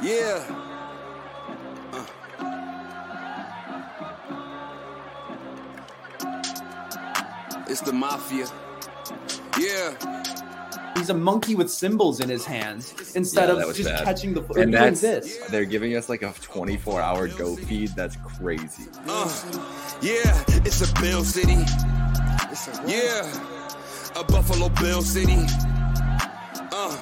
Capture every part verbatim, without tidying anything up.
Yeah. Uh. It's the mafia. Yeah. He's a monkey with cymbals in his hands instead yeah, of just bad. Catching the foot. And that's this. They're giving us like a twenty-four hour go feed. That's crazy. Uh, yeah, it's a Bill City. It's a yeah, a Buffalo Bill City. Uh,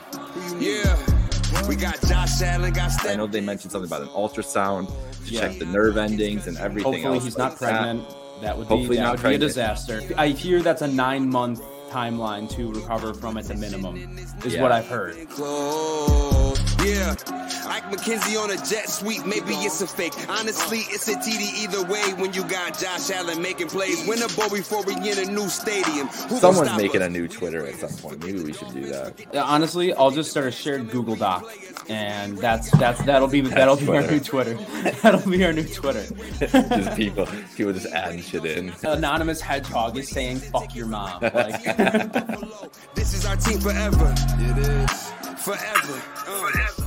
yeah, we got Josh Allen. Got Steph. I know they mentioned something about an ultrasound to yeah. check the nerve endings and everything. Hopefully else he's like not pregnant. That, that would Hopefully be that would pregnant. Be a disaster. I hear that's a nine month. Timeline to recover from at the minimum is yeah. what I've heard. Yeah, Ike McKenzie on a jet sweep. Maybe it's a fake. Honestly, it's a T D either way when you got Josh Allen making plays. Win a bowl before we get a new stadium. Who Someone's making us? A new Twitter at some point. Maybe we should do that. Honestly, I'll just start a shared Google Doc, and that's that's that'll be that'll that's be Twitter. Our new Twitter. That'll be our new Twitter. Just people, people just adding shit in. Anonymous hedgehog is saying "fuck your mom." Like. This is our team forever. It is forever. Forever.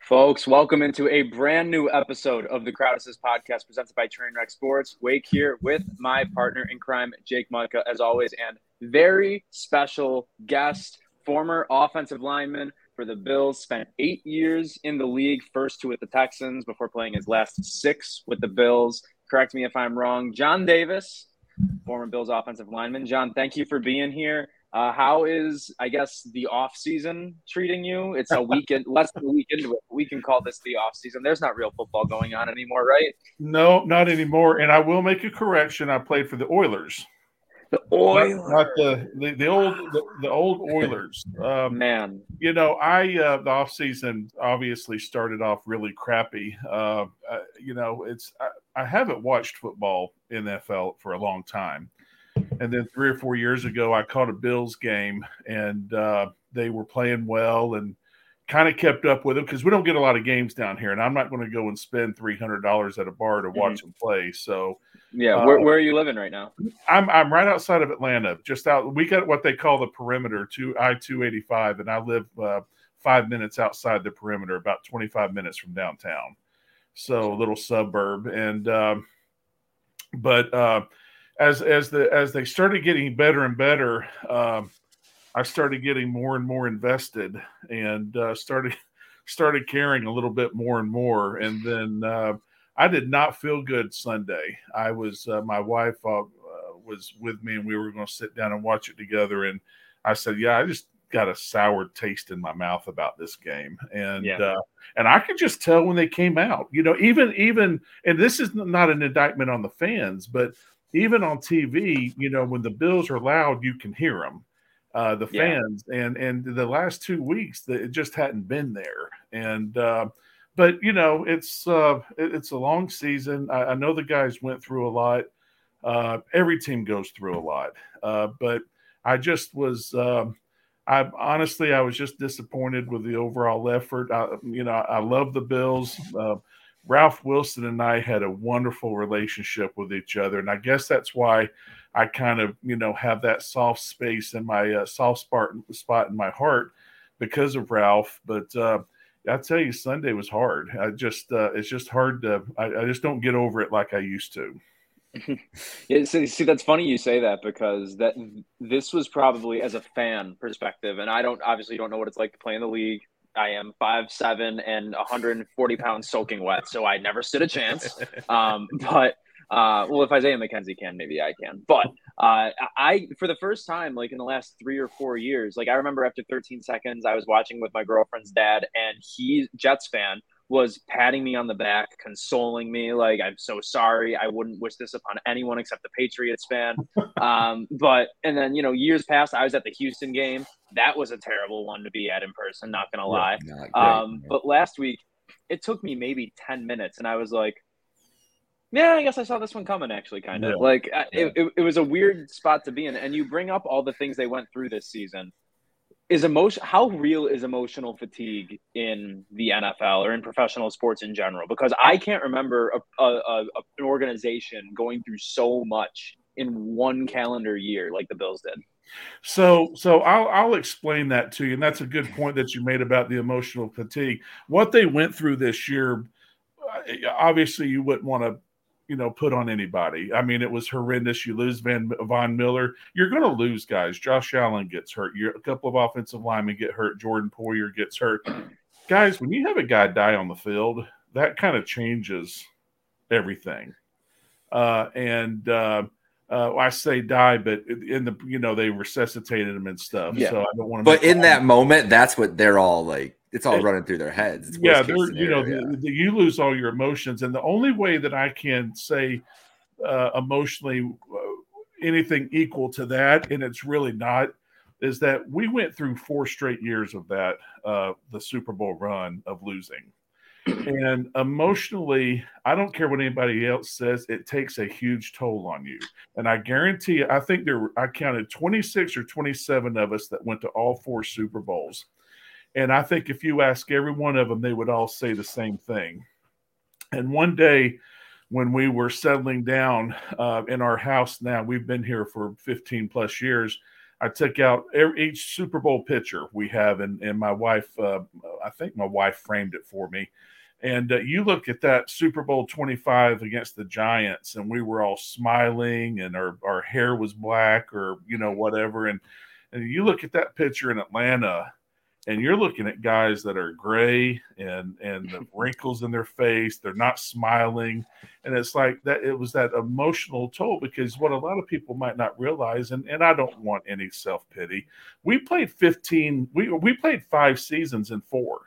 Folks, welcome into a brand new episode of the Crowd Assist Podcast presented by Trainwreck Sports. Wake here with my partner in crime, Jake Mutka, as always, and very special guest, former offensive lineman for the Bills, spent eight years in the league, first two with the Texans before playing his last six with the Bills. Correct me if I'm wrong. John Davis, former Bills offensive lineman. John, thank you for being here. Uh, how is, I guess, the off season treating you? It's a weekend, less than a week into it. We can call this the off season. There's not real football going on anymore, right? No, not anymore. And I will make a correction. I played for the Oilers. The Oilers, not, not the, the the old the, the old Oilers. Um, Man, you know, I uh, the off season obviously started off really crappy. Uh, uh, you know, it's. I, I haven't watched football in N F L for a long time. And then three or four years ago, I caught a Bills game, and uh, they were playing well and kind of kept up with them because we don't get a lot of games down here, and I'm not going to go and spend three hundred dollars at a bar to watch mm-hmm. them play. So, yeah, where, um, where are you living right now? I'm I'm right outside of Atlanta, just out. We got what they call the perimeter, two I two eighty-five, and I live uh, five minutes outside the perimeter, about twenty-five minutes from downtown. So a little suburb, and um, but uh, as as the as they started getting better and better, um, I started getting more and more invested, and uh, started started caring a little bit more and more. And then uh, I did not feel good Sunday. I was uh, my wife uh, was with me, and we were going to sit down and watch it together. And I said, "Yeah, I just." got a sour taste in my mouth about this game. And, yeah. uh, and I could just tell when they came out, you know, even, even, and this is not an indictment on the fans, but even on T V, you know, when the Bills are loud, you can hear them, uh, the fans. Yeah. And, and the last two weeks that it just hadn't been there. And, uh, but you know, it's, uh, it, it's a long season. I, I know the guys went through a lot. Uh, every team goes through a lot. Uh, but I just was, um, I honestly, I was just disappointed with the overall effort. I, you know, I love the Bills. Uh, Ralph Wilson and I had a wonderful relationship with each other, and I guess that's why I kind of, you know, have that soft space in my uh, soft spot in my heart because of Ralph. But uh, I tell you, Sunday was hard. I just, uh, it's just hard to. I, I just don't get over it like I used to. Yeah, see, see, that's funny you say that because that this was probably as a fan perspective, and I don't obviously don't know what it's like to play in the league. I am five seven and one hundred forty pounds soaking wet, so I never stood a chance. Um, but uh, well, if Isaiah McKenzie can, maybe I can. But uh, I, for the first time, like in the last three or four years, like I remember after thirteen seconds, I was watching with my girlfriend's dad, and he's Jets fan. Was patting me on the back, consoling me, like, I'm so sorry. I wouldn't wish this upon anyone except the Patriots fan. Um, but, and then, you know, years passed, I was at the Houston game. That was a terrible one to be at in person, not going to lie. Yeah, not great, um, yeah. But last week, it took me maybe ten minutes, and I was like, yeah, I guess I saw this one coming, actually, kind of. Yeah. Like, yeah. It, it, it was a weird spot to be in. And you bring up all the things they went through this season. Is emotion how real is emotional fatigue in the N F L or in professional sports in general? Because I can't remember a, a, a, an organization going through so much in one calendar year like the Bills did. So, so I'll, I'll explain that to you. And that's a good point that you made about the emotional fatigue. What they went through this year, obviously you wouldn't want to, you know, put on anybody. I mean, it was horrendous. You lose Van Von Miller. You're going to lose guys. Josh Allen gets hurt. You're, a couple of offensive linemen get hurt. Jordan Poyer gets hurt. Guys, when you have a guy die on the field, that kind of changes everything. Uh, and uh, uh, I say die, but in the, you know, they resuscitated him and stuff. Yeah. So I don't want to. But in that moment, that's what they're all like. It's all running through their heads. It's yeah, you know, yeah. The, the, you lose all your emotions. And the only way that I can say uh, emotionally uh, anything equal to that, and it's really not, is that we went through four straight years of that, uh, the Super Bowl run of losing. And emotionally, I don't care what anybody else says, it takes a huge toll on you. And I guarantee you, I think there were, I counted twenty-six or twenty-seven of us that went to all four Super Bowls. And I think if you ask every one of them, they would all say the same thing. And one day when we were settling down uh, in our house now, we've been here for fifteen plus years, I took out every, each Super Bowl picture we have. And, and my wife, uh, I think my wife framed it for me. And uh, you look at that Super Bowl twenty-five against the Giants, and we were all smiling and our, our hair was black or, you know, whatever. And, and you look at that picture in Atlanta, and you're looking at guys that are gray and, and the wrinkles in their face, they're not smiling. And it's like that, it was that emotional toll, because what a lot of people might not realize, and, and I don't want any self-pity. We played fifteen, we we played five seasons in four.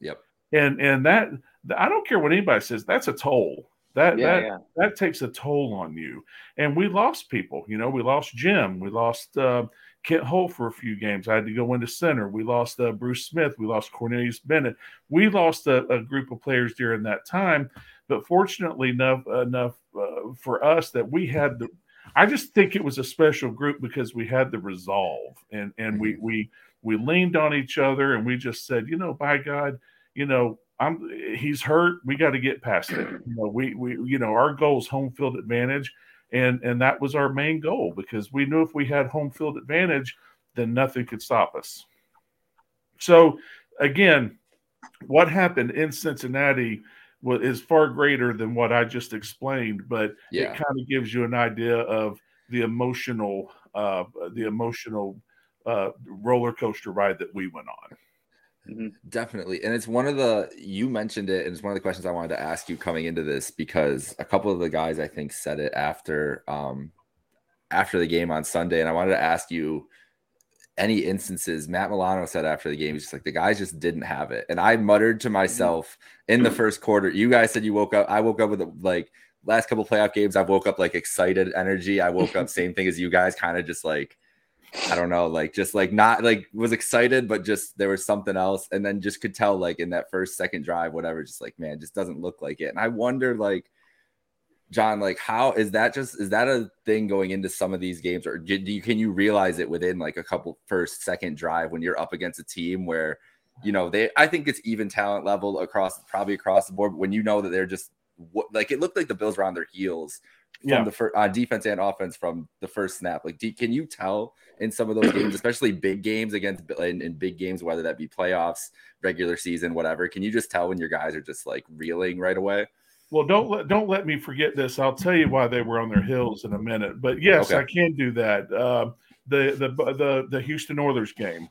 Yep. And and that, I don't care what anybody says, that's a toll. That yeah, that yeah. that takes a toll on you. And we lost people, you know, we lost Jim, we lost uh Kent Hull for a few games. I had to go into center. We lost uh, Bruce Smith. We lost Cornelius Bennett. We lost a, a group of players during that time, but fortunately enough, enough uh, for us that we had the. I just think it was a special group because we had the resolve, and and we we we leaned on each other, and we just said, you know, by God, you know, I'm he's hurt. We got to get past it. You know, we we you know our goal is home field advantage. And and that was our main goal, because we knew if we had home field advantage, then nothing could stop us. So, again, what happened in Cincinnati was, is far greater than what I just explained, but yeah. It kind of gives you an idea of the emotional uh, the emotional uh, roller coaster ride that we went on. Mm-hmm. Definitely. And it's one of the, you mentioned it, and it's one of the questions I wanted to ask you coming into this, because a couple of the guys I think said it after, um, after the game on Sunday. And I wanted to ask you any instances. Matt Milano said after the game, he's just like, the guys just didn't have it. And I muttered to myself in the first quarter, you guys said you woke up, I woke up with a, like last couple of playoff games, I woke up like excited energy. I woke up same thing as you guys, kind of just like, I don't know, like just like not like was excited, but just there was something else. And then just could tell like in that first, second drive, whatever, just like, man, just doesn't look like it. And I wonder like, John, like how is that just, is that a thing going into some of these games, or do you, can you realize it within like a couple first, second drive when you're up against a team where, you know, they, I think it's even talent level across, probably across the board, but when you know that they're just like, it looked like the Bills were on their heels from yeah. the first uh, defense and offense from the first snap. Like, do, can you tell in some of those games, especially big games against in, in big games, whether that be playoffs, regular season, whatever, can you just tell when your guys are just like reeling right away? Well, don't let, don't let me forget this. I'll tell you why they were on their heels in a minute, but yes, okay. I can do that. Uh, the, the, the, the Houston Oilers game,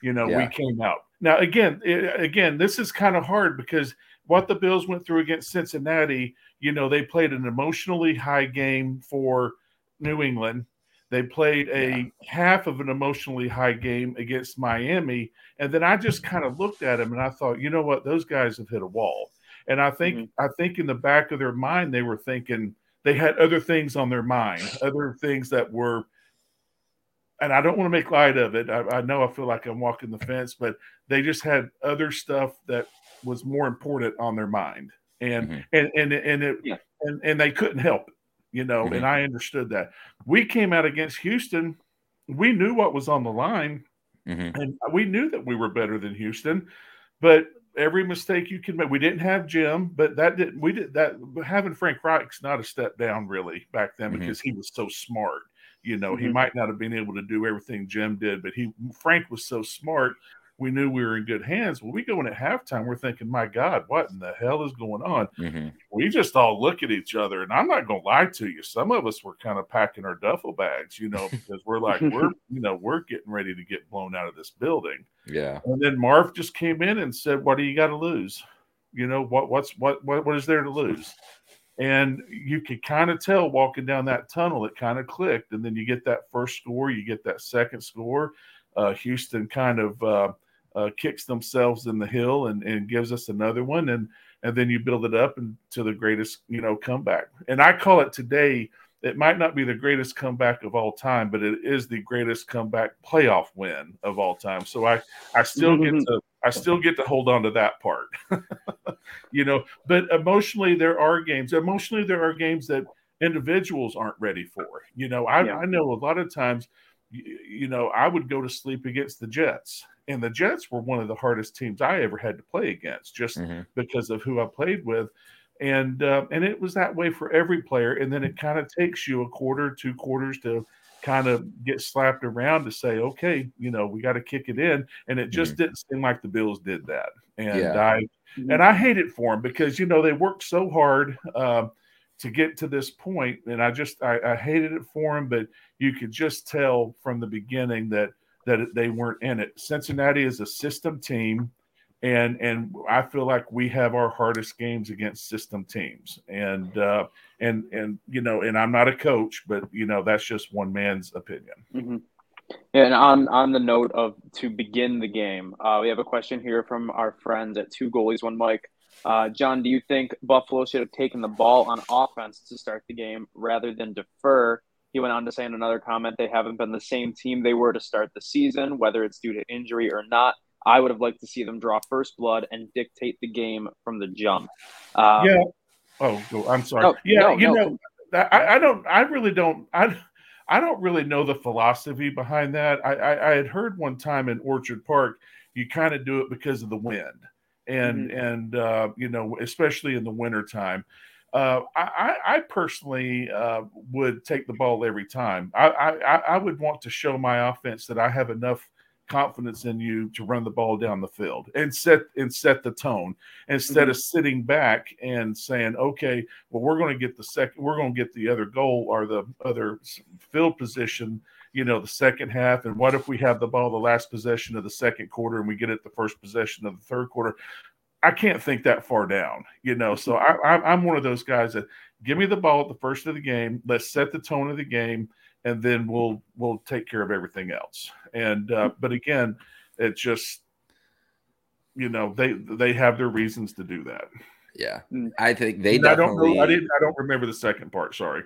you know, yeah. we came out now again, it, again, this is kind of hard because what the Bills went through against Cincinnati, you know, they played an emotionally high game for New England. They played a yeah. half of an emotionally high game against Miami. And then I just kind of looked at them and I thought, you know what, those guys have hit a wall. And I think mm-hmm. I think in the back of their mind, they were thinking they had other things on their mind, other things that were, and I don't want to make light of it. I, I know I feel like I'm walking the fence, but they just had other stuff that was more important on their mind, and mm-hmm. and and and it yeah. and, and they couldn't help it, you know. Mm-hmm. And I understood that. We came out against Houston. We knew what was on the line, mm-hmm. and we knew that we were better than Houston. But every mistake you can make, we didn't have Jim, but that didn't. We did that having Frank Reich's not a step down really back then, mm-hmm. because he was so smart. You know, mm-hmm. he might not have been able to do everything Jim did, but he Frank was so smart. We knew we were in good hands. When we go in at halftime, we're thinking, my God, what in the hell is going on? Mm-hmm. We just all look at each other, and I'm not going to lie to you. Some of us were kind of packing our duffel bags, you know, because we're like, we're, you know, we're getting ready to get blown out of this building. Yeah. And then Marv just came in and said, what do you got to lose? You know, what, what's, what, what, what is there to lose? And you could kind of tell walking down that tunnel, it kind of clicked. And then you get that first score, you get that second score. Uh, Houston kind of, uh, Uh, kicks themselves in the heel and, and gives us another one. And, and then you build it up into the greatest, you know, comeback. And I call it today, it might not be the greatest comeback of all time, but it is the greatest comeback playoff win of all time. So I, I still mm-hmm. get to, I still get to hold on to that part, you know, but emotionally there are games, emotionally there are games that individuals aren't ready for. You know, I, yeah. I know a lot of times, you, you know, I would go to sleep against the Jets. And the Jets were one of the hardest teams I ever had to play against, just mm-hmm. because of who I played with. And uh, and it was that way for every player. And then it kind of takes you a quarter, two quarters to kind of get slapped around to say, okay, you know, we got to kick it in. And it just mm-hmm. didn't seem like the Bills did that. And yeah. I and I hate it for them because, you know, they worked so hard uh, to get to this point. And I just I, I hated it for them. But you could just tell from the beginning that that they weren't in it. Cincinnati is a system team, and and I feel like we have our hardest games against system teams. And uh, and and you know, and I'm not a coach, but you know, that's just one man's opinion. Mm-hmm. And on on the note of to begin the game, uh, we have a question here from our friends at Two Goalies One Mike. Uh, John, do you think Buffalo should have taken the ball on offense to start the game rather than defer? He went on to say in another comment, they haven't been the same team they were to start the season, whether it's due to injury or not. I would have liked to see them draw first blood and dictate the game from the jump. Um, yeah. Oh, I'm sorry. No, yeah, no, you no. know, I, I don't. I really don't. I, I don't really know the philosophy behind that. I, I, I had heard one time in Orchard Park, you kind of do it because of the wind, and mm-hmm. and uh, you know, especially in the wintertime. Uh, I, I personally uh, would take the ball every time. I, I, I would want to show my offense that I have enough confidence in you to run the ball down the field and set and set the tone instead mm-hmm. of sitting back and saying, okay, well, we're going to get the second, we're going to get the other goal or the other field position, you know, the second half. And what if we have the ball the last possession of the second quarter and we get it the first possession of the third quarter? I can't think that far down, you know. So I, I, I'm one of those guys that give me the ball at the first of the game. Let's set the tone of the game, and then we'll we'll take care of everything else. And uh, but again, it just, you know, they they have their reasons to do that. Yeah, I think they. I don't know. I didn't. I don't remember the second part. Sorry.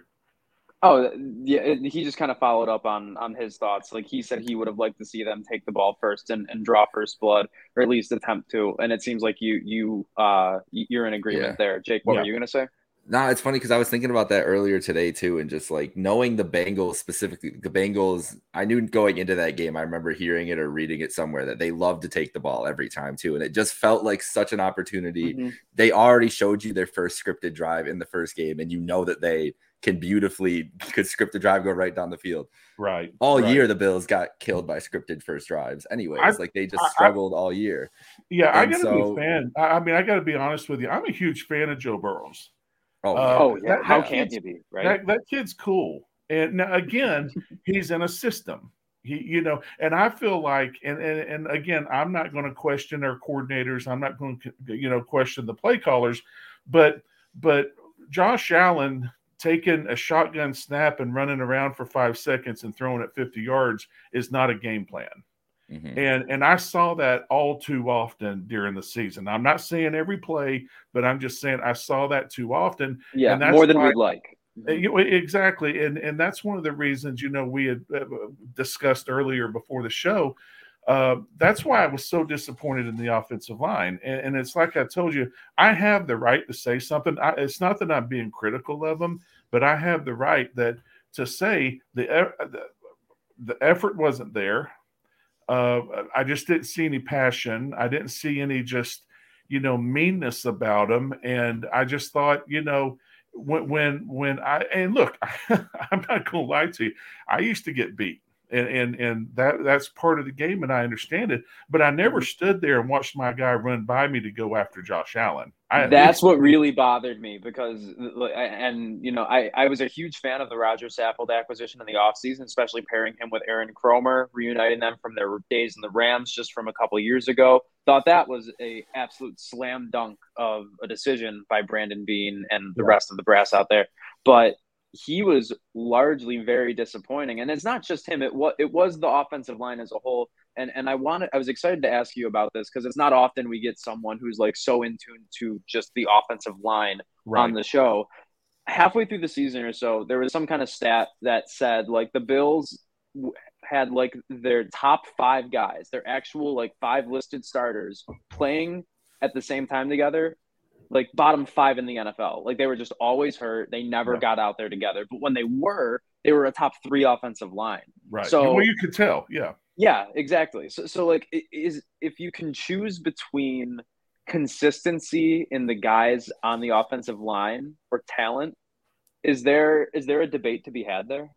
Oh, yeah, he just kind of followed up on on his thoughts. Like he said, he would have liked to see them take the ball first and, and draw first blood, or at least attempt to. And it seems like you you uh you're in agreement yeah. there, Jake. What yeah. were you gonna say? No, nah, it's funny because I was thinking about that earlier today too, and just like knowing the Bengals specifically, the Bengals. I knew going into that game, I remember hearing it or reading it somewhere that they love to take the ball every time too, and it just felt like such an opportunity. Mm-hmm. They already showed you their first scripted drive in the first game, and you know that they. Can beautifully could script the drive go right down the field. Right. All right. year the Bills got killed by scripted first drives. Anyways, I, like they just I, struggled I, all year. Yeah, and I gotta so, be a fan. I mean, I gotta be honest with you. I'm a huge fan of Joe Burrows. Oh, uh, oh yeah. That, how that can you be? Right. That, that kid's cool. And now again, he's in a system. He, you know, and I feel like, and, and, and again, I'm not going to question our coordinators. I'm not going to, you know, question the play callers, but but Josh Allen. Taking a shotgun snap and running around for five seconds and throwing it fifty yards is not a game plan. Mm-hmm. And and I saw that all too often during the season. I'm not saying every play, but I'm just saying I saw that too often. Yeah, and that's more than why, we'd like. Exactly. And, and that's one of the reasons, you know, we had discussed earlier before the show. Uh, that's why I was so disappointed in the offensive line. And, and it's like I told you, I have the right to say something. I, it's not that I'm being critical of them, but I have the right that to say the the, the effort wasn't there. Uh, I just didn't see any passion. I didn't see any just, you know, meanness about them. And I just thought, you know, when when when I and look, I'm not going to lie to you. I used to get beat, and and and that that's part of the game, and I understand it. But I never stood there and watched my guy run by me to go after Josh Allen. I, that's least, what really bothered me because, and you know, I, I was a huge fan of the Roger Saffold acquisition in the offseason, especially pairing him with Aaron Cromer, reuniting them from their days in the Rams just from a couple of years ago. Thought that was a absolute slam dunk of a decision by Brandon Beane and the yeah. rest of the brass out there. But he was largely very disappointing, and it's not just him. It was it was the offensive line as a whole. And and I wanted I was excited to ask you about this because it's not often we get someone who's like so in tune to just the offensive line right. on the show. Halfway through the season or so, there was some kind of stat that said like the Bills had like their top five guys, their actual like five listed starters playing at the same time together, like bottom five in the N F L. Like they were just always hurt. They never yeah. got out there together. But when they were, they were a top three offensive line. Right. So well, you could tell. Yeah. Yeah, exactly. So, so like is if you can choose between consistency in the guys on the offensive line or talent, is there is there a debate to be had there?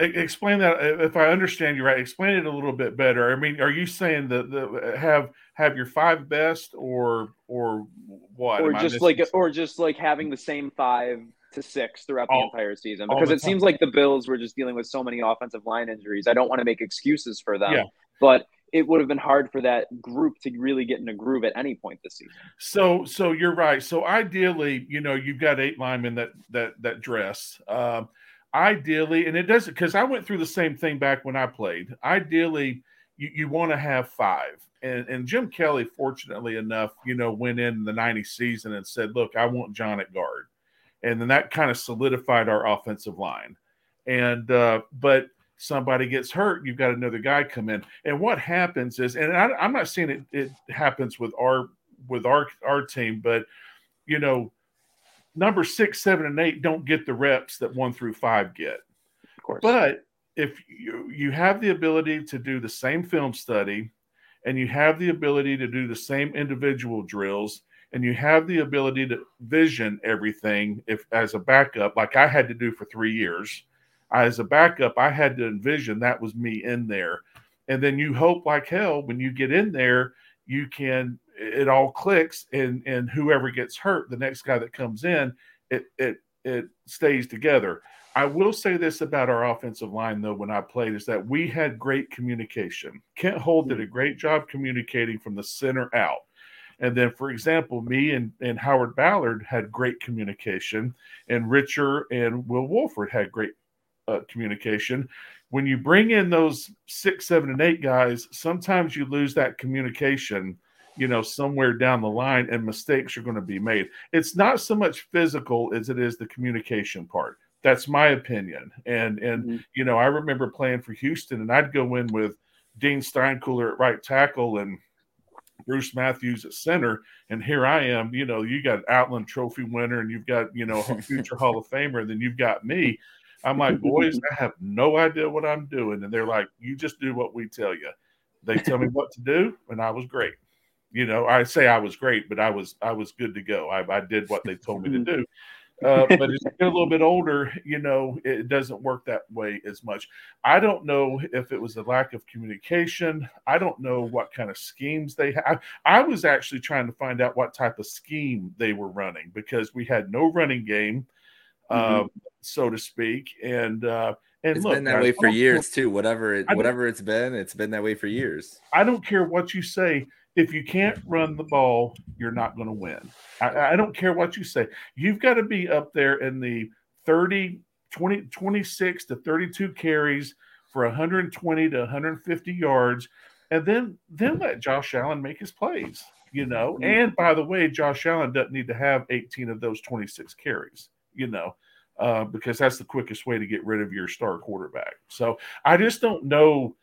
Explain that, if I understand you right. Explain it a little bit better. I mean, are you saying that the have have your five best, or or what? Or Am just like, something? or just like having the same five to six throughout the all, entire season? Because it time. seems like the Bills were just dealing with so many offensive line injuries. I don't want to make excuses for them, yeah. but it would have been hard for that group to really get in a groove at any point this season. So, so you're right. So ideally, you know, you've got eight linemen that that that dress. Um, Ideally, and it doesn't, because I went through the same thing back when I played. Ideally, you, you want to have five. And, and Jim Kelly, fortunately enough, you know, went in the nineties season and said, look, I want John at guard. And then that kind of solidified our offensive line. And uh, but somebody gets hurt, you've got another guy come in. And what happens is, and I, I'm not saying it, it happens with our with our our team, but, you know, number six, seven, and eight don't get the reps that one through five get. Of course. But if you, you have the ability to do the same film study, and you have the ability to do the same individual drills, and you have the ability to vision everything if as a backup, like I had to do for three years, I, as a backup, I had to envision that was me in there. And then you hope like hell when you get in there, you can – it all clicks, and and whoever gets hurt, the next guy that comes in, it it it stays together. I will say this about our offensive line, though, when I played, is that we had great communication. Kent Hull did a great job communicating from the center out. And then, for example, me and, and Howard Ballard had great communication, and Ritcher and Will Wolford had great uh, communication. When you bring in those six, seven, and eight guys, sometimes you lose that communication, you know, somewhere down the line, and mistakes are going to be made. It's not so much physical as it is the communication part. That's my opinion. And, and mm-hmm. you know, I remember playing for Houston, and I'd go in with Dean Steinkohler at right tackle and Bruce Matthews at center. And here I am, you know, you got an Outland Trophy winner, and you've got, you know, a future Hall of Famer, and then you've got me. I'm like, boys, I have no idea what I'm doing. And they're like, you just do what we tell you. They tell me what to do, and I was great. You know, I say I was great, but I was I was good to go. I, I did what they told me to do. Uh, but as you get a little bit older, you know, it doesn't work that way as much. I don't know if it was a lack of communication. I don't know what kind of schemes they had. I was actually trying to find out what type of scheme they were running, because we had no running game, mm-hmm. um, so to speak. And uh, and it's look, been that guys, way for years too. Whatever it, whatever it's been, it's been that way for years. I don't care what you say. If you can't run the ball, you're not going to win. I, I don't care what you say. You've got to be up there in the thirty, twenty, twenty-six to thirty-two carries for one hundred twenty to one hundred fifty yards, and then then let Josh Allen make his plays, you know. And, by the way, Josh Allen doesn't need to have eighteen of those twenty-six carries, you know, uh, because that's the quickest way to get rid of your star quarterback. So I just don't know.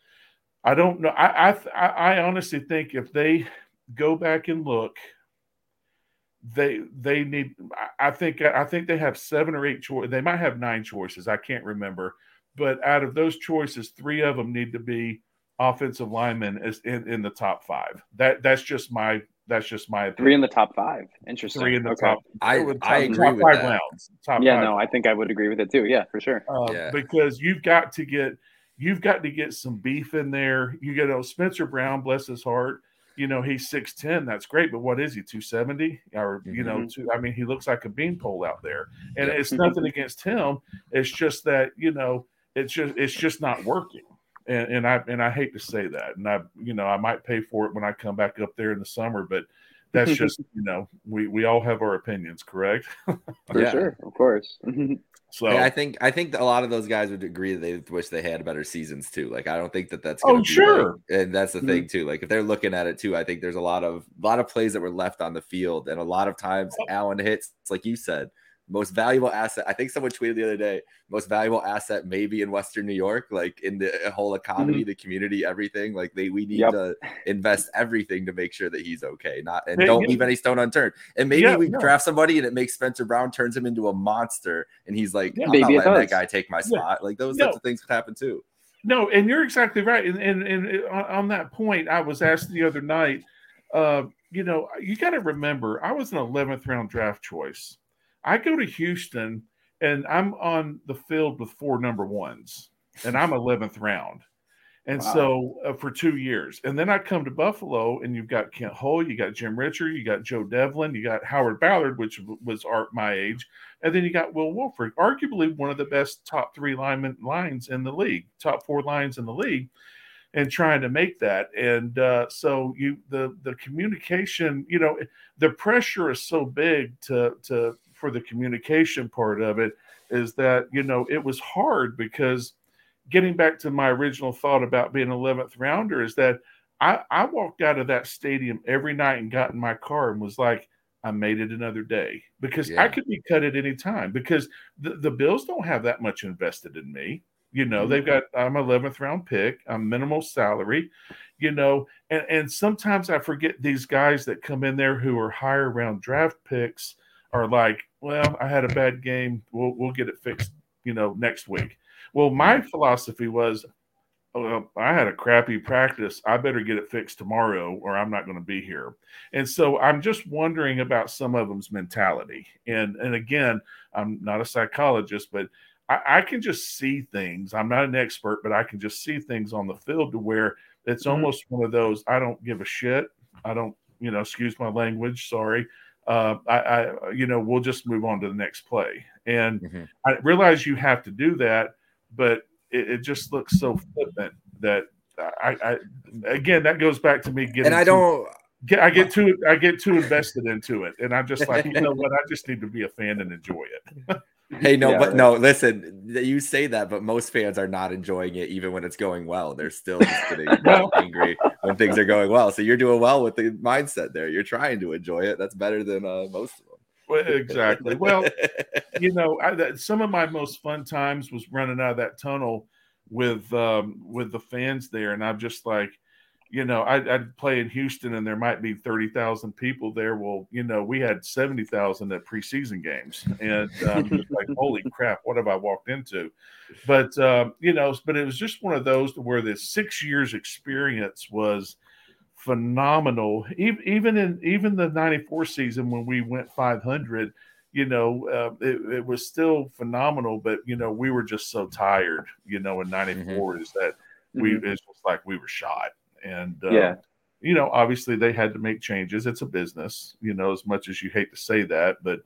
I don't know. I, I I honestly think if they go back and look, they they need. I think I think they have seven or eight choices. They might have nine choices. I can't remember. But out of those choices, three of them need to be offensive linemen in, in the top five. That that's just my That's just my opinion. Three in the top five. Interesting. Three in the okay. top. I top, I agree top with five that. Rounds, top yeah, five. No, I think I would agree with it too. Yeah, for sure. Uh, yeah. Because you've got to get you've got to get some beef in there. You get oh, Spencer Brown, bless his heart. You know, he's six ten. That's great, but what is he, two seventy? Or mm-hmm. you know, two, I mean, he looks like a beanpole out there. And yeah. it's nothing against him. It's just that you know, it's just it's just not working. And, and I and I hate to say that, and I you know I might pay for it when I come back up there in the summer, but that's just you know we, we all have our opinions, correct? For yeah. sure, of course. So hey, I think I think a lot of those guys would agree that they wish they had better seasons too. Like I don't think that that's gonna oh be sure, like, and that's the mm-hmm. thing too. Like if they're looking at it too, I think there's a lot of a lot of plays that were left on the field, and a lot of times oh. Allen hits, like you said. Most valuable asset. I think someone tweeted the other day, most valuable asset maybe in Western New York, like in the whole economy, mm-hmm. the community, everything. Like they, we need yep. to invest everything to make sure that he's okay. Not and hey, don't yeah. leave any stone unturned. And maybe yeah, we yeah. draft somebody and it makes Spencer Brown, turns him into a monster, and he's like, yeah, I'm not letting that guy take my spot. Yeah. Like those no. types of things could happen too. No, and you're exactly right. And and, and on that point, I was asked the other night, uh, you know, you got to remember, I was an eleventh round draft choice. I go to Houston and I'm on the field with four number ones and I'm eleventh round. And wow. so uh, for two years, and then I come to Buffalo and you've got Kent Hull, you got Jim Ritcher, you got Joe Devlin, you got Howard Ballard, which was our, my age. And then you got Will Wolford, arguably one of the best top three linemen lines in the league, top four lines in the league, and trying to make that. And uh, so you, the, the communication, you know, the pressure is so big to, to, for the communication part of it is that, you know, it was hard because getting back to my original thought about being eleventh rounder is that I, I walked out of that stadium every night and got in my car and was like, I made it another day because yeah. I could be cut at any time because the, the Bills don't have that much invested in me. You know, they've got, I'm eleventh round pick, I'm minimal salary, you know, and, and sometimes I forget these guys that come in there who are higher round draft picks are like, well, I had a bad game. We'll we'll get it fixed, you know, next week. Well, my philosophy was, well, I had a crappy practice. I better get it fixed tomorrow or I'm not going to be here. And so I'm just wondering about some of them's mentality. And, and again, I'm not a psychologist, but I, I can just see things. I'm not an expert, but I can just see things on the field to where it's mm-hmm. almost one of those, I don't give a shit. I don't, you know, excuse my language, sorry. Uh, I, I, you know, we'll just move on to the next play. And mm-hmm. I realize you have to do that, but it, it just looks so flippant that I, I, again, that goes back to me getting. And I too, don't. Get, I get too. I get too invested into it, and I'm just like, you know what? I just need to be a fan and enjoy it. Hey, no, yeah, but right. no, listen, you say that, but most fans are not enjoying it even when it's going well. They're still just getting well, angry when things are going well. So you're doing well with the mindset there. You're trying to enjoy it. That's better than uh, most of them. Well, exactly. Well, you know, I, that, some of my most fun times was running out of that tunnel with um, with the fans there. And I'm just like, you know, I'd, I'd play in Houston and there might be thirty thousand people there. Well, you know, we had seventy thousand at preseason games and um, just like, holy crap, what have I walked into? But, um, you know, but it was just one of those to where this six years experience was phenomenal. Even, even in even the ninety-four season when we went five hundred, you know, uh, it, it was still phenomenal, but, you know, we were just so tired, you know, in ninety-four mm-hmm. is that we, mm-hmm. it's just like we were shot. And, uh, yeah. you know, obviously they had to make changes. It's a business, you know, as much as you hate to say that. But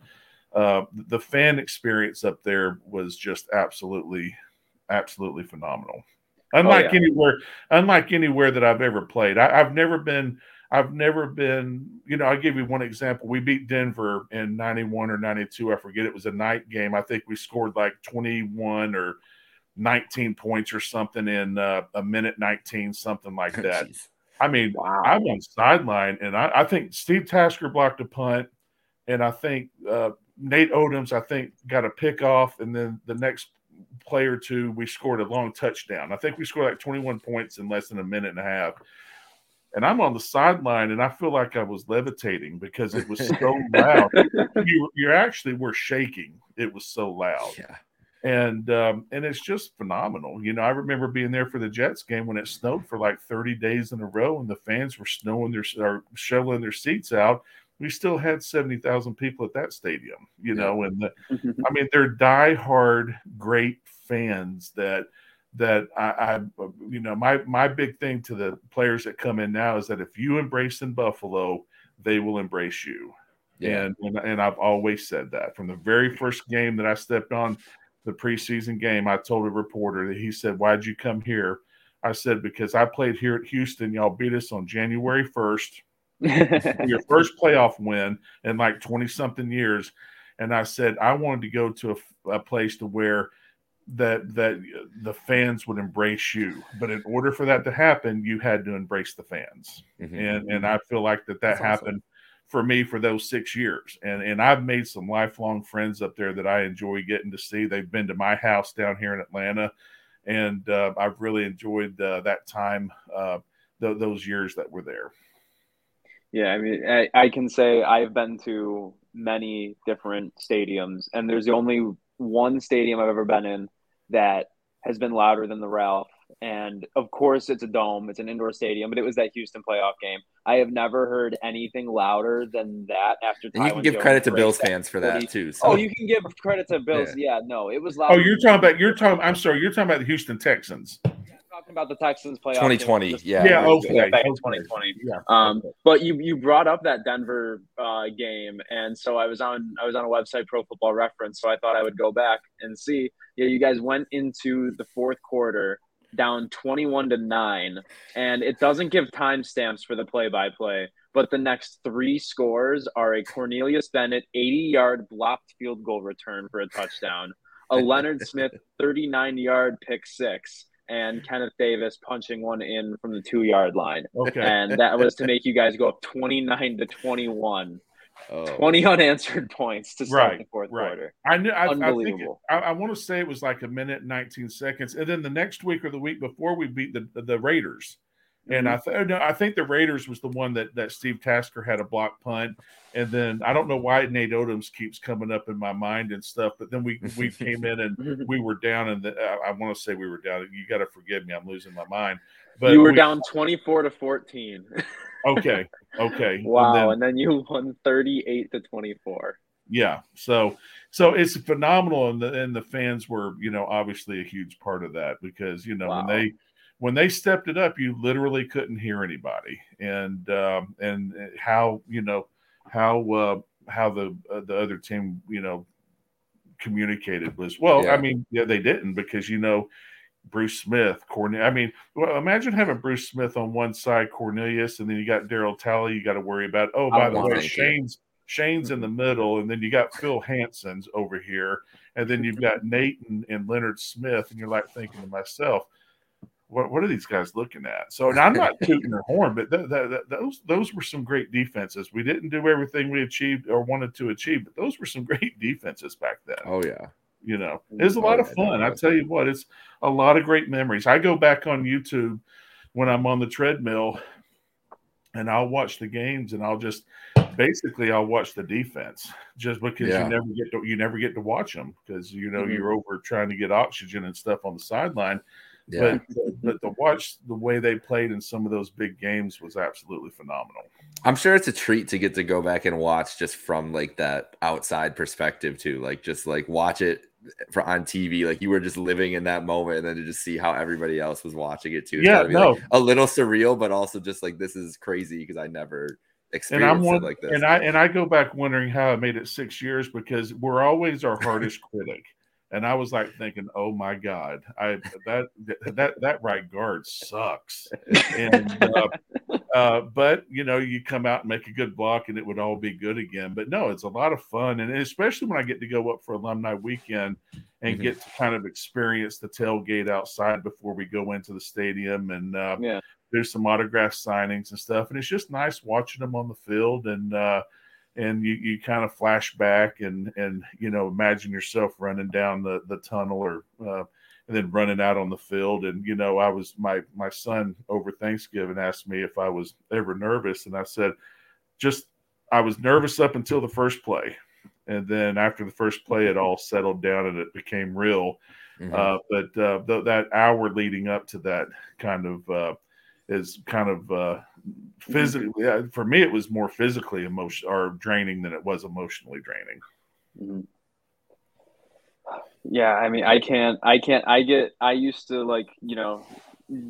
uh, the fan experience up there was just absolutely, absolutely phenomenal. Unlike oh, yeah. anywhere, unlike anywhere that I've ever played. I, I've never been, I've never been, you know, I'll give you one example. We beat Denver in ninety-one or ninety-two. I forget. It was a night game. I think we scored like twenty-one or nineteen points or something in uh, a minute nineteen, something like that. Jeez. I mean, wow. I'm on sideline, and I, I think Steve Tasker blocked a punt, and I think uh, Nate Odomes, I think, got a pick off, and then the next play or two, we scored a long touchdown. I think we scored like twenty-one points in less than a minute and a half. And I'm on the sideline, and I feel like I was levitating because it was so loud. You, you actually were shaking. It was so loud. Yeah. And um, and it's just phenomenal. You know, I remember being there for the Jets game when it snowed for like thirty days in a row and the fans were snowing their or shoveling their seats out. We still had seventy thousand people at that stadium, you know, and the, I mean, they're diehard great fans that that I, I, you know, my my big thing to the players that come in now is that if you embrace in Buffalo, they will embrace you. Yeah. And and I've always said that from the very first game that I stepped on, the preseason game, I told a reporter that he said, "Why'd you come here?" I said, "Because I played here at Houston. Y'all beat us on January first. Your first playoff win in like twenty something years. And I said, I wanted to go to a, a place to where that, that the fans would embrace you. But in order for that to happen, you had to embrace the fans." Mm-hmm. And, and I feel like that, that That's happened awesome. for me for those six years. And, and I've made some lifelong friends up there that I enjoy getting to see. They've been to my house down here in Atlanta. And uh, I've really enjoyed uh, that time, uh, th- those years that were there. Yeah, I mean, I, I can say I've been to many different stadiums, and there's the only one stadium I've ever been in that has been louder than the Ralph. And, of course, it's a dome. It's an indoor stadium, but it was that Houston playoff game. I have never heard anything louder than that after time. You can give credit to Bills fans for that, too. So. Oh, you can give credit to Bills. Yeah, yeah no, it was loud. Oh, you're talking about – you're talking. I'm sorry. You're talking about the Houston Texans. Talking about the Texans playoff twenty twenty game. yeah yeah okay, yeah, back okay. in twenty twenty yeah. um but you you brought up that Denver uh game, and so I was on I was on a website, Pro Football Reference, so I thought I would go back and see. Yeah, you guys went into the fourth quarter down twenty-one to nine, and it doesn't give timestamps for the play-by-play, but the next three scores are a Cornelius Bennett eighty yard blocked field goal return for a touchdown, a Leonard Smith thirty-nine yard pick six, and Kenneth Davis punching one in from the two-yard line. Okay. And that was to make you guys go up twenty-nine to twenty-one. Oh. twenty unanswered points to start right, the fourth right. quarter. I knew. I, Unbelievable. I, think it, I, I want to say it was like a minute and nineteen seconds. And then the next week or the week before, we beat the, the, the Raiders. And I th- no, I think the Raiders was the one that, that Steve Tasker had a block punt. And then I don't know why Nate Odomes keeps coming up in my mind and stuff. But then we, we came in and we were down. And I, I want to say we were down. You got to forgive me. I'm losing my mind. But you were we, down twenty-four to fourteen. Okay. Okay. Wow. And then, and then you won thirty-eight to twenty-four. Yeah. So so it's phenomenal. And the, and the fans were, you know, obviously a huge part of that because, you know, wow. when they – When they stepped it up, you literally couldn't hear anybody, and um, and how you know how uh, how the uh, the other team you know communicated was well. Yeah. I mean, yeah, they didn't because you know Bruce Smith, Cornelius. I mean, well, imagine having Bruce Smith on one side, Cornelius, and then you got Daryl Tally. You got to worry about oh, by I the way, Shane's Shane's in the middle, and then you got Phil Hanson's over here, and then you've got Nate and, and Leonard Smith, and you're like thinking to myself, What, what are these guys looking at? So, and I'm not tooting their horn, but th- th- th- those those were some great defenses. We didn't do everything we achieved or wanted to achieve, but those were some great defenses back then. Oh, yeah. You know, it was a lot oh, of fun. I, I tell you what, it's a lot of great memories. I go back on YouTube when I'm on the treadmill, and I'll watch the games, and I'll just basically I'll watch the defense just because yeah. you never get to, you never get to watch them because, you know, mm-hmm. you're over trying to get oxygen and stuff on the sideline. Yeah. But but to watch the way they played in some of those big games was absolutely phenomenal. I'm sure it's a treat to get to go back and watch just from like that outside perspective too, like just like watch it for, on T V, like you were just living in that moment, and then to just see how everybody else was watching it too. Yeah, no, like a little surreal, but also just like this is crazy because I never experienced and I'm one, it like this. And I and I go back wondering how I made it six years because we're always our hardest critic. And I was like thinking, oh my God, I that that that right guard sucks. And uh, uh, but you know, you come out and make a good block, and it would all be good again. But no, it's a lot of fun, and especially when I get to go up for alumni weekend and mm-hmm. get to kind of experience the tailgate outside before we go into the stadium, and uh, yeah. do some autograph signings and stuff. And it's just nice watching them on the field, and. Uh, And you, you kind of flash back and, and, you know, imagine yourself running down the, the tunnel or uh, and then running out on the field. And, you know, I was my my son over Thanksgiving asked me if I was ever nervous. And I said, just I was nervous up until the first play. And then after the first play, it all settled down and it became real. Mm-hmm. Uh, but uh, th- that hour leading up to that kind of uh, is kind of uh, physically uh, for me, it was more physically emotion or draining than it was emotionally draining. Mm-hmm. Yeah, I mean, I can't, I can't, I get, I used to like, you know,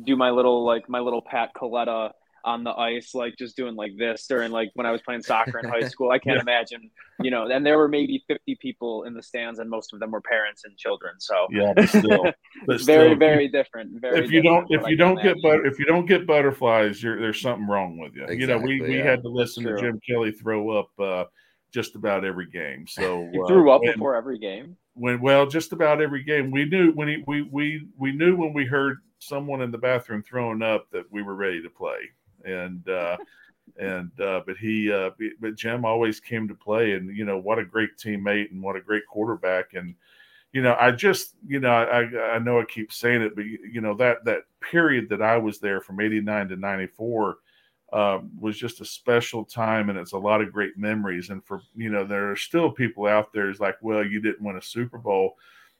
do my little, like my little Pat Coletta on the ice, like just doing like this during like when I was playing soccer in high school. I can't yeah. imagine, you know, and there were maybe fifty people in the stands and most of them were parents and children. So yeah, but still, but still very, very different. Very if you don't, if you don't get, but if you don't get butterflies, you're, there's something wrong with you. Exactly, you know, we, yeah. we had to listen True. to Jim Kelly throw up uh, just about every game. So he threw up uh, before and, every game. When well, just about every game, we knew when he, we we we knew when we heard someone in the bathroom throwing up that we were ready to play, and uh, and uh, but he uh, but Jim always came to play, and you know what a great teammate and what a great quarterback, and you know I just you know I I know I keep saying it, but you know that that period that I was there from eighty-nine to ninety-four um, was just a special time, and it's a lot of great memories. And for, you know, there are still people out there is like, well, you didn't win a Super Bowl.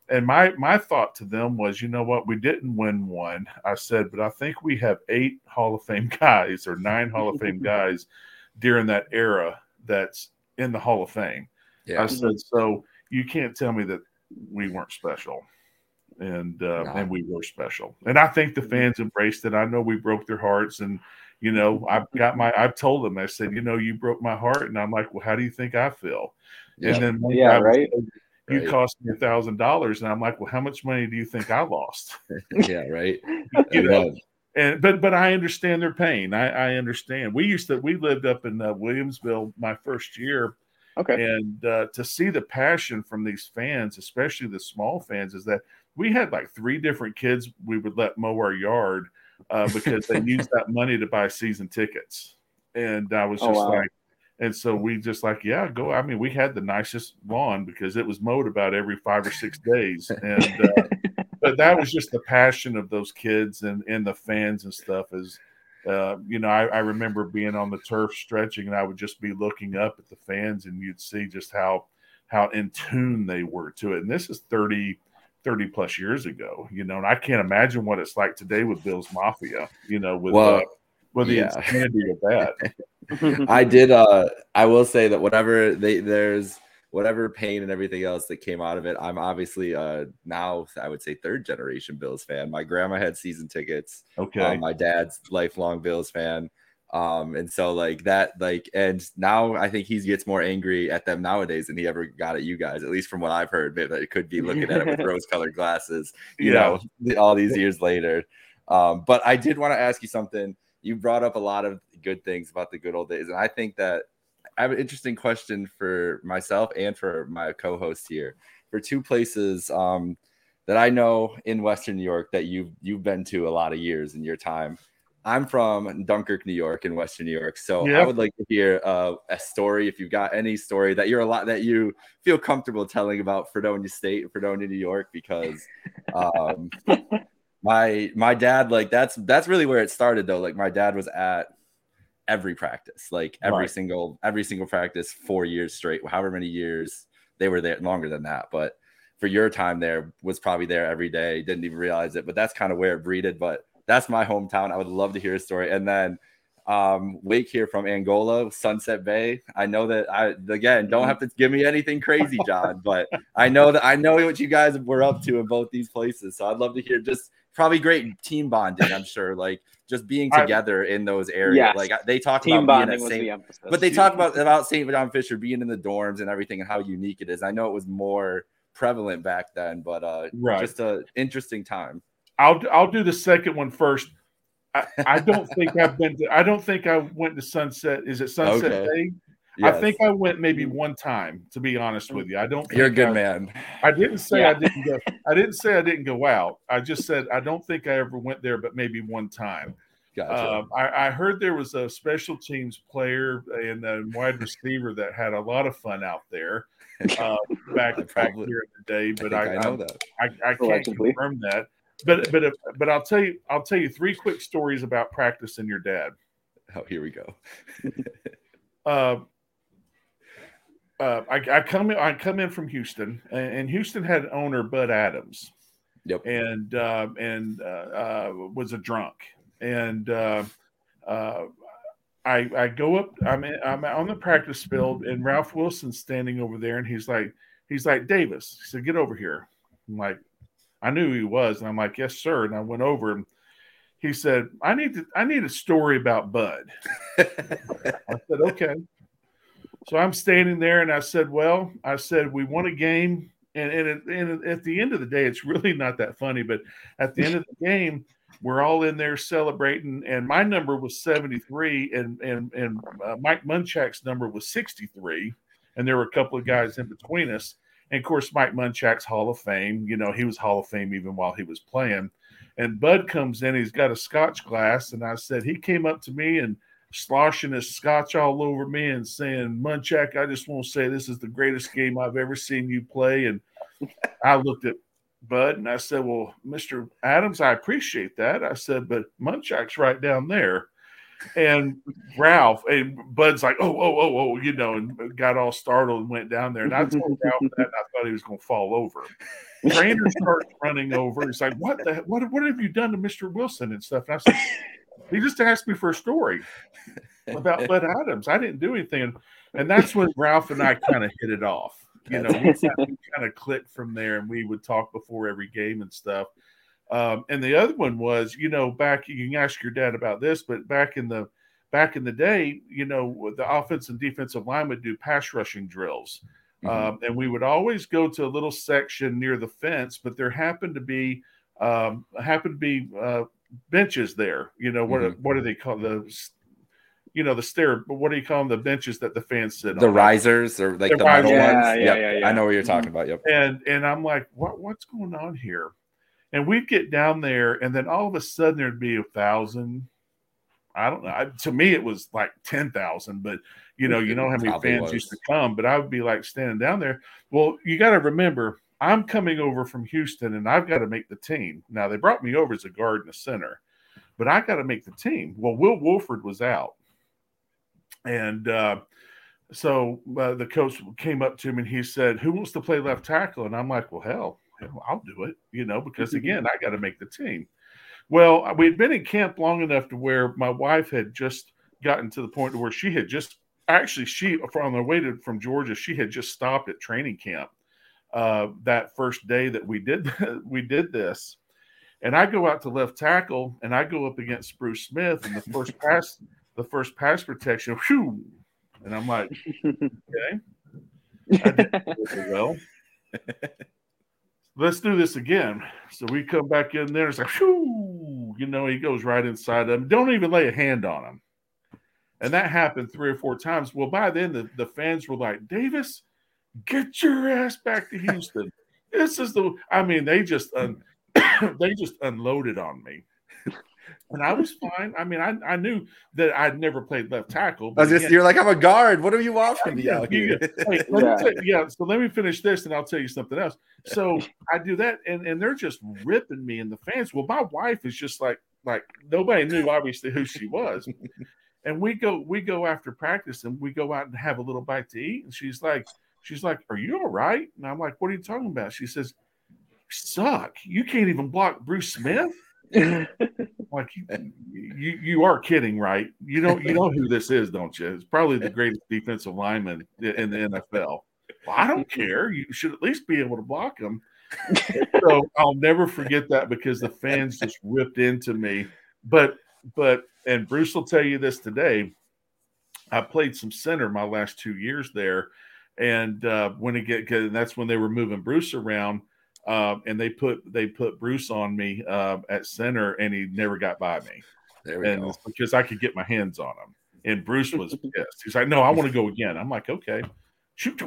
And my, my thought to them was, you know what, we didn't win one. I said, but I think we have eight Hall of Fame guys or nine Hall of Fame guys during that era that's in the Hall of Fame. Yeah. I said, so you can't tell me that we weren't special. And, uh, no. and we were special. And I think the fans embraced it. I know we broke their hearts, and, you know, I've got my, I've told them, I said, you know, you broke my heart. And I'm like, well, how do you think I feel? Yeah. And then one yeah, guy right. said, you right. cost me a thousand dollars. And I'm like, well, how much money do you think I lost? yeah. Right. you know? And, but, but I understand their pain. I, I understand. We used to, we lived up in uh, Williamsville my first year. Okay. And uh, to see the passion from these fans, especially the small fans, is that we had like three different kids we would let mow our yard uh, because they used that money to buy season tickets. And I was just oh, wow. like, and so we just like, yeah, go. I mean, we had the nicest lawn because it was mowed about every five or six days. And uh, but that was just the passion of those kids and, and the fans and stuff is, uh, you know, I, I remember being on the turf stretching, and I would just be looking up at the fans, and you'd see just how, how in tune they were to it. And this is thirty, thirty plus years ago, you know, and I can't imagine what it's like today with Bill's Mafia, you know, with, well, uh, with the yeah. insanity of that. I did. Uh, I will say that whatever they, there's whatever pain and everything else that came out of it. I'm obviously uh, now I would say third generation Bills fan. My grandma had season tickets. Okay. Um, my dad's lifelong Bills fan. Um, and so like that, like, and now I think he gets more angry at them nowadays than he ever got at you guys, at least from what I've heard. Maybe it could be looking at it with rose colored glasses, you yeah. know, all these years later. Um, but I did want to ask you something. You brought up a lot of good things about the good old days. And I think that I have an interesting question for myself and for my co-host here for two places, um, that I know in Western New York that you've, you've been to a lot of years in your time. I'm from Dunkirk, New York, in Western New York, so yep. I would like to hear uh, a story. If you've got any story that you're a lot that you feel comfortable telling about Fredonia State, Fredonia, New York, because um, my my dad, like that's that's really where it started though. Like my dad was at every practice, like every right. single every single practice, four years straight, however many years they were there, longer than that. But for your time there, was probably there every day, didn't even realize it. But that's kind of where it breeded. But that's my hometown. I would love to hear a story. And then um, Wake here from Angola, Sunset Bay. I know that I, again, don't have to give me anything crazy, John, but I know that I know what you guys were up to in both these places. So I'd love to hear just probably great team bonding. I'm sure like just being together I, in those areas. Yes. Like they talk team about being at Saint, the emphasis. But they talk about, about Saint John Fisher being in the dorms and everything and how unique it is. I know it was more prevalent back then, but uh, right. just an interesting time. I'll I'll do the second one first. I, I don't think I've been. To, I don't think I went to Sunset. Is it Sunset okay. Bay? Yes. I think I went maybe one time. To be honest with you, I don't. You're a good I, man. I didn't say yeah. I didn't go. I didn't say I didn't go out. I just said I don't think I ever went there, but maybe one time. Gotcha. Um, I, I heard there was a special teams player and a wide receiver that had a lot of fun out there uh, back, back here in the day, but I I, I, know that. I, I can't confirm that. But but if, but I'll tell you I'll tell you three quick stories about practice and your dad. Oh, here we go. uh, uh, I, I come in, I come in from Houston, and Houston had an owner, Bud Adams. Yep. And uh, and uh, uh, was a drunk, and uh, uh, I I go up. I'm in, I'm on the practice field, and Ralph Wilson's standing over there, and he's like he's like Davis. He said, "Get over here." I'm like, I knew who he was, and I'm like, "Yes, sir." And I went over, and he said, "I need to I need a story about Bud." I said, "Okay." So I'm standing there, and I said, "Well," I said, "we won a game." And, and, it, and at the end of the day, it's really not that funny. But at the end of the game, we're all in there celebrating. And my number was seventy-three, and and and uh, Mike Munchak's number was sixty-three. And there were a couple of guys in between us. And, of course, Mike Munchak's Hall of Fame. You know, he was Hall of Fame even while he was playing. And Bud comes in. He's got a scotch glass. And I said, he came up to me and sloshing his scotch all over me and saying, "Munchak, I just want to say this is the greatest game I've ever seen you play." And I looked at Bud and I said, "Well, Mister Adams, I appreciate that." I said, "But Munchak's right down there." And Ralph and Bud's like, "Oh, oh, oh, oh," you know, and got all startled and went down there. And I told Ralph that, and I thought he was going to fall over. Trainer starts running over. He's like, "What the? What? What have you done to Mister Wilson and stuff?" And I said, "He just asked me for a story about Bud Adams. I didn't do anything." And that's when Ralph and I kind of hit it off. You know, we kind of clicked from there, and we would talk before every game and stuff. Um, and the other one was, you know, back, you can ask your dad about this, but back in the back in the day, you know, the offense and defensive line would do pass rushing drills. Mm-hmm. Um, and we would always go to a little section near the fence, but there happened to be, um, happened to be, uh, benches there, you know, what, mm-hmm. what do they call the, you know, the stair, but what do you call them? The benches that the fans sit on. The risers or like the, the metal yeah, ones. Yeah, yep. yeah, yeah. I know what you're talking about. Yep. And, and I'm like, what, what's going on here? And we'd get down there, and then all of a sudden there'd be a thousand. I don't know. I, to me, it was like ten thousand, but you know, you know how many fans was. used to come, but I would be like standing down there. Well, you got to remember, I'm coming over from Houston, and I've got to make the team. Now, they brought me over as a guard and a center, but I got to make the team. Well, Will Wolford was out. And uh, so uh, the coach came up to him, and he said, "Who wants to play left tackle?" And I'm like, well, hell, hell I'll do it, you know, because, again, I got to make the team. Well, we had been in camp long enough to where my wife had just gotten to the point to where she had just – actually, she on the way to, from Georgia, she had just stopped at training camp. Uh, that first day that we did we did this, and I go out to left tackle, and I go up against Bruce Smith, and the first pass, the first pass protection, whew, and I'm like, okay, I didn't do it well. Let's do this again. So we come back in there, and it's like, whew, you know, he goes right inside of him. Don't even lay a hand on him, and that happened three or four times. Well, by then the, the fans were like, "Davis, get your ass back to Houston." This is the, I mean, they just, un, they just unloaded on me. And I was fine. I mean, I, I knew that I'd never played left tackle. But I was just, again, you're like, I'm a guard. What do you want from me out here? Hey, let yeah. me tell, yeah. So let me finish this, and I'll tell you something else. So I do that, and, and they're just ripping me in the fans. Well, my wife is just like, like nobody knew obviously who she was. And we go, we go after practice, and we go out and have a little bite to eat. And she's like, She's like, "Are you all right?" And I'm like, "What are you talking about?" She says, "Suck. You can't even block Bruce Smith." I'm like, you, you you are kidding, right? You don't you know who this is, don't you? It's probably the greatest defensive lineman in the N F L. Well, I don't care. You should at least be able to block him. So I'll never forget that, because the fans just ripped into me. But but and Bruce will tell you this today. I played some center my last two years there. And uh, when it get, cause that's when they were moving Bruce around, uh, and they put they put Bruce on me uh, at center, and he never got by me. There we and go. Because I could get my hands on him, and Bruce was pissed. He's like, "No, I want to go again." I'm like, "Okay, shoot."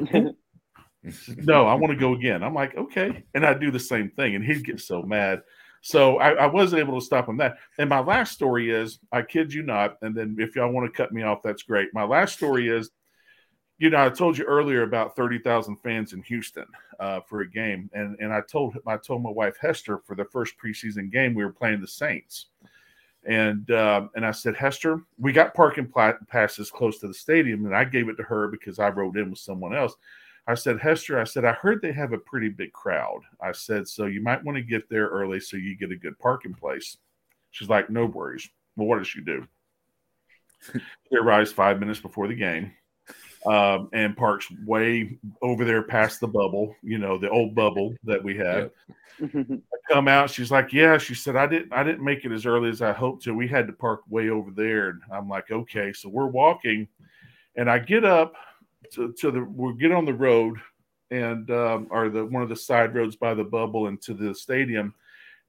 "No, I want to go again." I'm like, "Okay," and I do the same thing, and he'd get so mad. So I, I wasn't able to stop him. That and my last story is, I kid you not. And then if y'all want to cut me off, that's great. My last story is, you know, I told you earlier about thirty thousand fans in Houston uh, for a game, and and I told I told my wife Hester, for the first preseason game, we were playing the Saints, And uh, and I said, Hester, we got parking pla- passes close to the stadium, and I gave it to her because I rode in with someone else. I said, Hester, I said, I heard they have a pretty big crowd. I said, so you might want to get there early so you get a good parking place. She's like, no worries. Well, what does she do? She arrives five minutes before the game um, and parks way over there past the bubble, you know, the old bubble that we had. Yep. I come out. She's like, yeah. She said, I didn't, I didn't make it as early as I hoped to. We had to park way over there. And I'm like, okay. So we're walking, and I get up to, to the, we'll get on the road and um, or the one of the side roads by the bubble and to the stadium.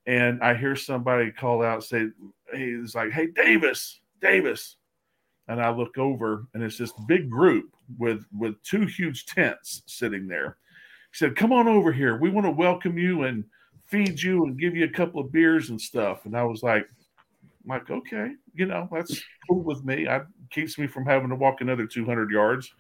And I hear somebody call out, say, he's like, hey, Davis, Davis. And I look over, and it's this big group with, with two huge tents sitting there. He said, come on over here. We want to welcome you and feed you and give you a couple of beers and stuff. And I was like, I'm like, okay, you know, that's cool with me. It keeps me from having to walk another two hundred yards.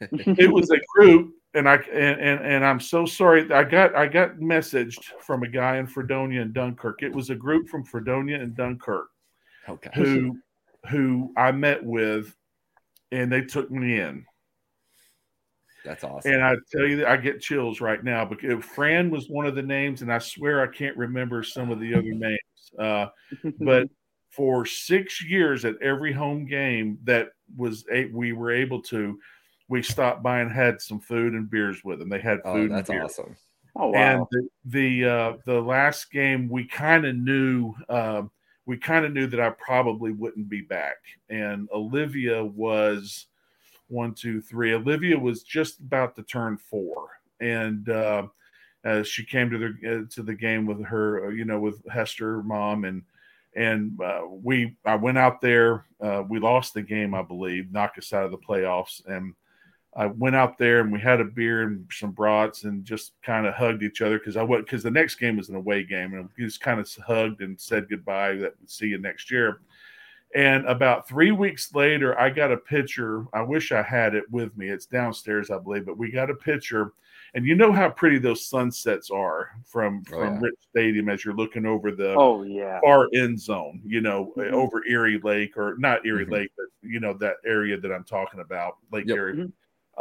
It was a group. And I and, and and I'm so sorry. I got I got messaged from a guy in Fredonia and Dunkirk. It was a group from Fredonia and Dunkirk, okay, who who I met with, and they took me in. That's awesome. And I tell you, that I get chills right now because Fran was one of the names, and I swear I can't remember some of the other names. Uh, but for six years, at every home game that was a, we were able to. We stopped by and had some food and beers with them. They had food. Oh, that's and awesome. Oh, wow. And the the, uh, the last game, we kind of knew uh, we kind of knew that I probably wouldn't be back. And Olivia was one, two, three. Olivia was just about to turn four, and uh, uh, she came to the uh, to the game with her, you know, with Hester, her mom, and. And uh, we I went out there. Uh, we lost the game, I believe, knocked us out of the playoffs, and. I went out there and we had a beer and some brats and just kind of hugged each other because I went because the next game was an away game, and we just kind of hugged and said goodbye. That we'd see you next year. And about three weeks later, I got a picture. I wish I had it with me. It's downstairs, I believe, but we got a picture. And you know how pretty those sunsets are from, oh, from yeah. Rich Stadium as you're looking over the oh, yeah. far end zone, you know, mm-hmm. over Erie Lake or not Erie mm-hmm. Lake, but, you know, that area that I'm talking about, Lake yep. Erie. Mm-hmm.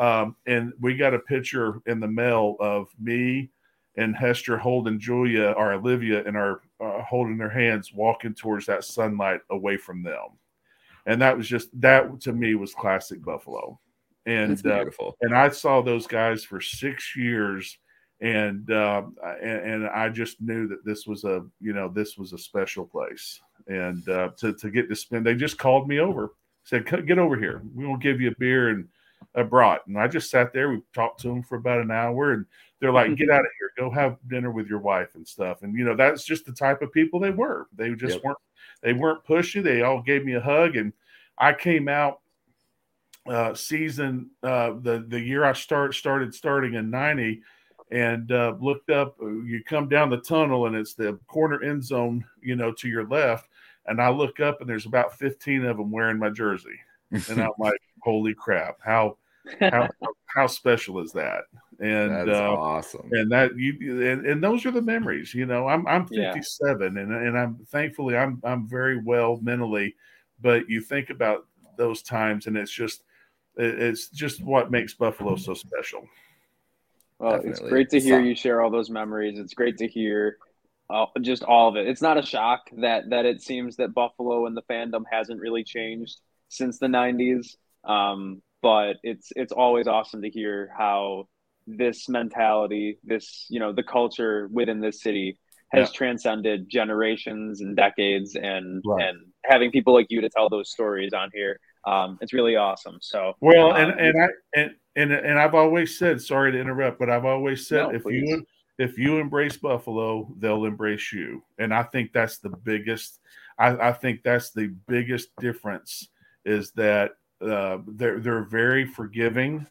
Um, and we got a picture in the mail of me and Hester holding Julia or Olivia and our uh, holding their hands, walking towards that sunlight away from them. And that was just, that to me was classic Buffalo. And, uh, and I saw those guys for six years and, uh, and, and I just knew that this was a, you know, this was a special place and, uh, to, to get to spend, they just called me over, said, get over here. We will give you a beer and, I brought and I just sat there. We talked to them for about an hour, and they're like, "Get out of here! Go have dinner with your wife and stuff." And you know, that's just the type of people they were. They just yep. weren't. They weren't pushy. They all gave me a hug, and I came out uh, season uh, the the year I start started starting in ninety, and uh, looked up. You come down the tunnel, and it's the corner end zone, you know, to your left. And I look up, and there's about fifteen of them wearing my jersey. And I'm like, holy crap! How how how special is that? And that's uh, awesome. And that you and, and those are the memories. You know, I'm I'm fifty-seven, yeah. and and I'm thankfully I'm I'm very well mentally, but you think about those times, and it's just it's just what makes Buffalo so special. Well, Definitely. It's great to hear you share all those memories. It's great to hear. Uh, just all of it. It's not a shock that that it seems that Buffalo and the fandom hasn't really changed since the nineties, um, but it's it's always awesome to hear how this mentality, this, you know, the culture within this city has yeah. transcended generations and decades, and right. and having people like you to tell those stories on here, um, it's really awesome. So well, um, and and I and, and and I've always said, sorry to interrupt, but I've always said no, if please. you if you embrace Buffalo, they'll embrace you, and I think that's the biggest. I, I think that's the biggest difference. Is that uh, they're they're very forgiving,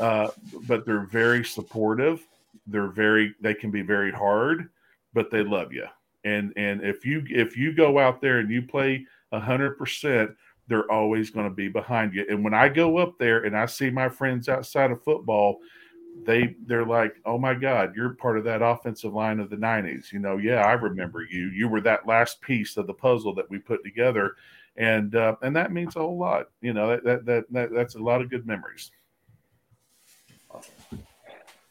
uh, but they're very supportive. They're very they can be very hard, but they love you. And and if you if you go out there and you play a hundred percent, they're always going to be behind you. And when I go up there and I see my friends outside of football, they they're like, oh my God, you're part of that offensive line of the nineties. You know, yeah, I remember you. You were that last piece of the puzzle that we put together, and uh, and that means a whole lot. You know, that that that, that that's a lot of good memories. Awesome.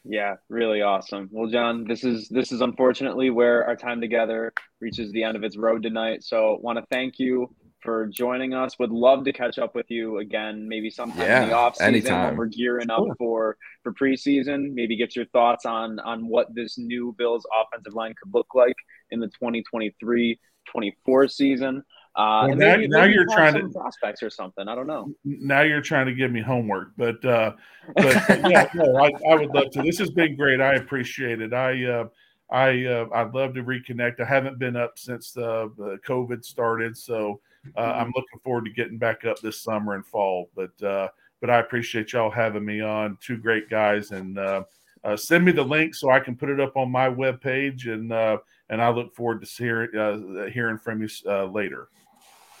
Yeah, really awesome. Well, John, this is this is unfortunately where our time together reaches the end of its road tonight. So, want to thank you for joining us. Would love to catch up with you again, maybe sometime yeah, in the off season when we're gearing up sure. for for preseason. Maybe get your thoughts on on what this new Bills offensive line could look like in the twenty twenty-three twenty-four season. Uh, well, now now you're trying to prospects or something. I don't know. Now you're trying to give me homework, but uh, but yeah, no, I, I would love to. This has been great. I appreciate it. I uh, I uh, I'd love to reconnect. I haven't been up since uh, the COVID started, so uh, mm-hmm. I'm looking forward to getting back up this summer and fall. But uh, but I appreciate y'all having me on. Two great guys, and uh, uh, send me the link so I can put it up on my webpage, and uh, and I look forward to hearing uh, hearing from you uh, later.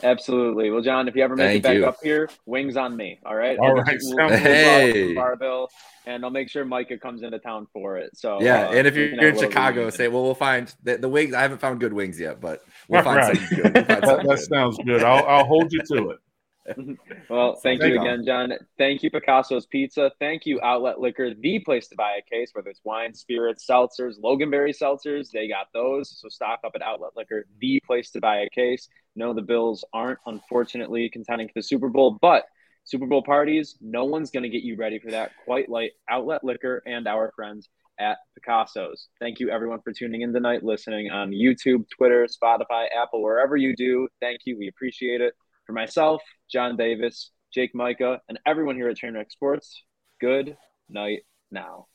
Absolutely. Well, John, if you ever make Thank it back you. Up here, wings on me. All right. All I'll right. We'll, hey. Barville, and I'll make sure Micah comes into town for it. So yeah, uh, and if you're, you're in Chicago, we'll say, well, we'll find the, the wings. I haven't found good wings yet, but we'll find right. something good. We'll find something that good. Sounds good. I'll, I'll hold you to it. Well, thank Hang you again, on. John. Thank you, Picasso's Pizza. Thank you, Outlet Liquor, the place to buy a case, whether it's wine, spirits, seltzers, Loganberry seltzers. They got those. So stock up at Outlet Liquor, the place to buy a case. No, the Bills aren't, unfortunately, contending for the Super Bowl, but Super Bowl parties, no one's going to get you ready for that quite like Outlet Liquor and our friends at Picasso's. Thank you, everyone, for tuning in tonight, listening on YouTube, Twitter, Spotify, Apple, wherever you do. Thank you. We appreciate it. For myself, John Davis, Jake Micah, and everyone here at Trainwreck Sports, good night now.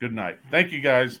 Good night. Thank you, guys.